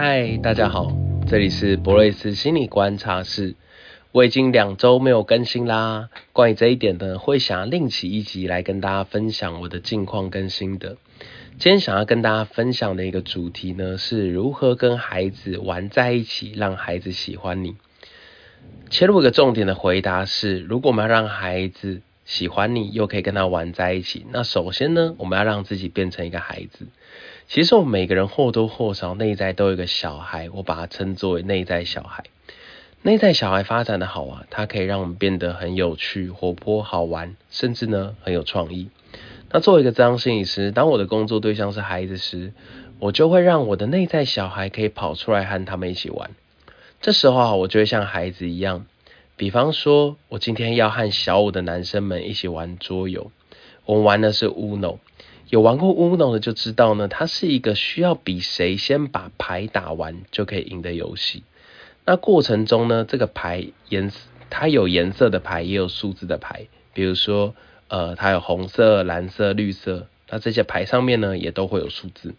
嗨，大家好，这里是博瑞斯心理观察室。我已经2周没有更新啦，关于这一点呢，会想要另起一集来跟大家分享我的近况跟心得。今天想要跟大家分享的一个主题呢，是如何跟孩子玩在一起，让孩子喜欢你。切入一个重点的回答是，如果我们要让孩子喜欢你又可以跟他玩在一起，那首先呢，我们要让自己变成一个孩子。其实我们每个人或多或少内在都有一个小孩，我把它称作为内在小孩。内在小孩发展的好啊，它可以让我们变得很有趣、活泼、好玩，甚至呢很有创意。那作为一个咨商心理师，当我的工作对象是孩子时，我就会让我的内在小孩可以跑出来和他们一起玩。这时候啊，我就会像孩子一样，比方说我今天要和小五的男生们一起玩桌游，我们玩的是 Uno。 有玩过 Uno 的就知道呢，它是一个需要比谁先把牌打完就可以赢的游戏。那过程中呢，这个牌它有颜色的牌也有数字的牌，比如说它有红色、蓝色、绿色，那这些牌上面呢也都会有数字。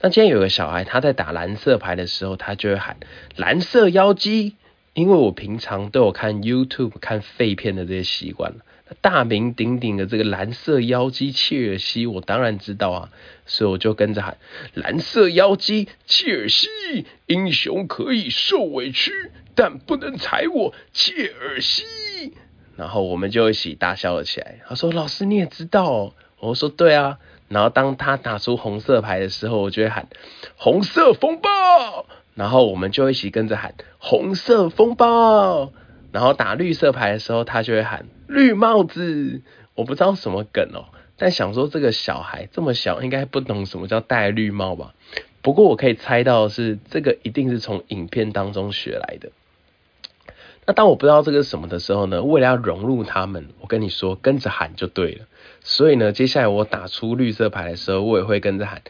那今天有个小孩，他在打蓝色牌的时候，他就会喊蓝色妖姬，因为我平常都有看 YouTube 看废片的这些习惯，大名鼎鼎的这个蓝色妖姬切尔西我当然知道啊，所以我就跟着喊蓝色妖姬切尔西，英雄可以受委屈但不能踩我切尔西，然后我们就一起大笑了起来。他说老师你也知道哦，我说对啊。然后当他打出红色牌的时候，我就会喊红色风暴，然后我们就一起跟着喊红色风暴。然后打绿色牌的时候，他就会喊绿帽子。我不知道什么梗哦，但想说这个小孩这么小，应该不懂什么叫戴绿帽吧。不过我可以猜到的是，这个一定是从影片当中学来的。那当我不知道这个是什么的时候呢，为了要融入他们，我跟你说跟着喊就对了。所以呢，接下来我打出绿色牌的时候，我也会跟着喊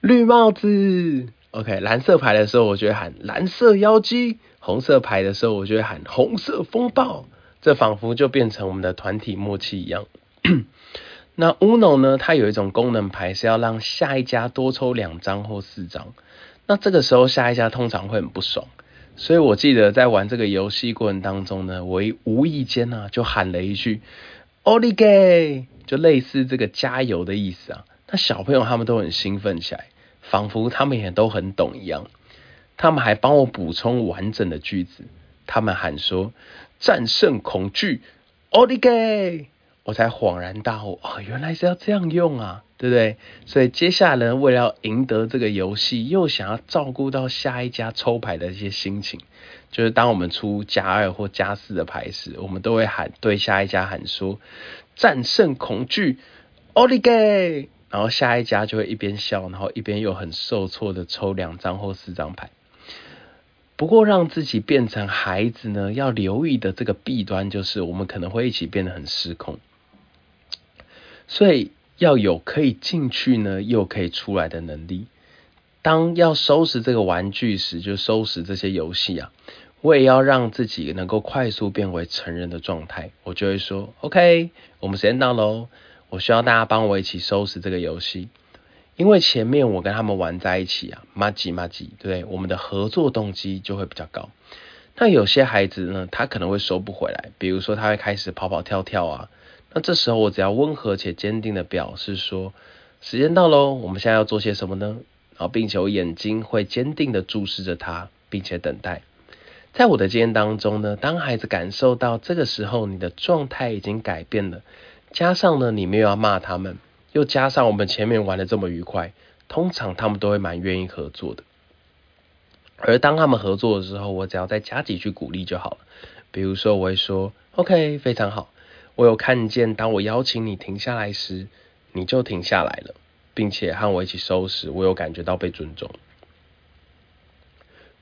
绿帽子。OK， 蓝色牌的时候我就会喊蓝色妖姬，红色牌的时候我就会喊红色风暴，这仿佛就变成我们的团体默契一样。那 Uno 呢，它有一种功能牌是要让下一家多抽2张或4张，那这个时候下一家通常会很不爽，所以我记得在玩这个游戏过程当中呢，我无意间啊就喊了一句 oligay， 就类似这个加油的意思啊。那小朋友他们都很兴奋起来，仿佛他们也都很懂一样，他们还帮我补充完整的句子。他们喊说战胜恐惧 oligay， 我才恍然大悟啊，原来是要这样用啊，对不对？所以接下来为了要赢得这个游戏，又想要照顾到下一家抽牌的一些心情，就是当我们出+2或+4的牌时，我们都会喊对下一家喊说战胜恐惧 oligay，然后下一家就会一边笑，然后一边又很受挫的抽2张或4张牌。不过让自己变成孩子呢，要留意的这个弊端就是我们可能会一起变得很失控，所以要有可以进去呢又可以出来的能力。当要收拾这个玩具时，就收拾这些游戏啊，我也要让自己能够快速变回成人的状态。我就会说 OK， 我们时间到咯，我需要大家帮我一起收拾这个游戏，因为前面我跟他们玩在一起啊，麻吉，对，我们的合作动机就会比较高。那有些孩子呢，他可能会收不回来，比如说他会开始跑跳啊。那这时候我只要温和且坚定的表示说，时间到咯，我们现在要做些什么呢？然后并且我眼睛会坚定的注视着他，并且等待。在我的经验当中呢，当孩子感受到这个时候你的状态已经改变了，加上呢你没有要骂他们，又加上我们前面玩得这么愉快，通常他们都会蛮愿意合作的。而当他们合作的时候，我只要再加几句鼓励就好了。比如说我会说 OK， 非常好，我有看见当我邀请你停下来时你就停下来了，并且和我一起收拾，我有感觉到被尊重。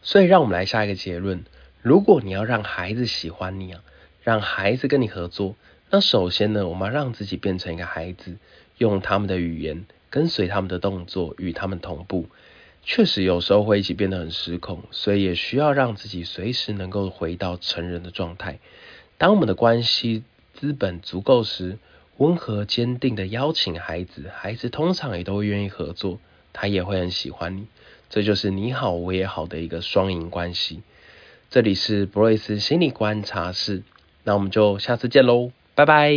所以让我们来下一个结论，如果你要让孩子喜欢你啊，让孩子跟你合作，那首先呢，我们要让自己变成一个孩子，用他们的语言，跟随他们的动作，与他们同步。确实有时候会一起变得很失控，所以也需要让自己随时能够回到成人的状态。当我们的关系资本足够时，温和坚定的邀请孩子，孩子通常也都会愿意合作，他也会很喜欢你。这就是你好我也好的一个双赢关系。这里是博瑞斯心理观察室，那我们就下次见喽，拜拜。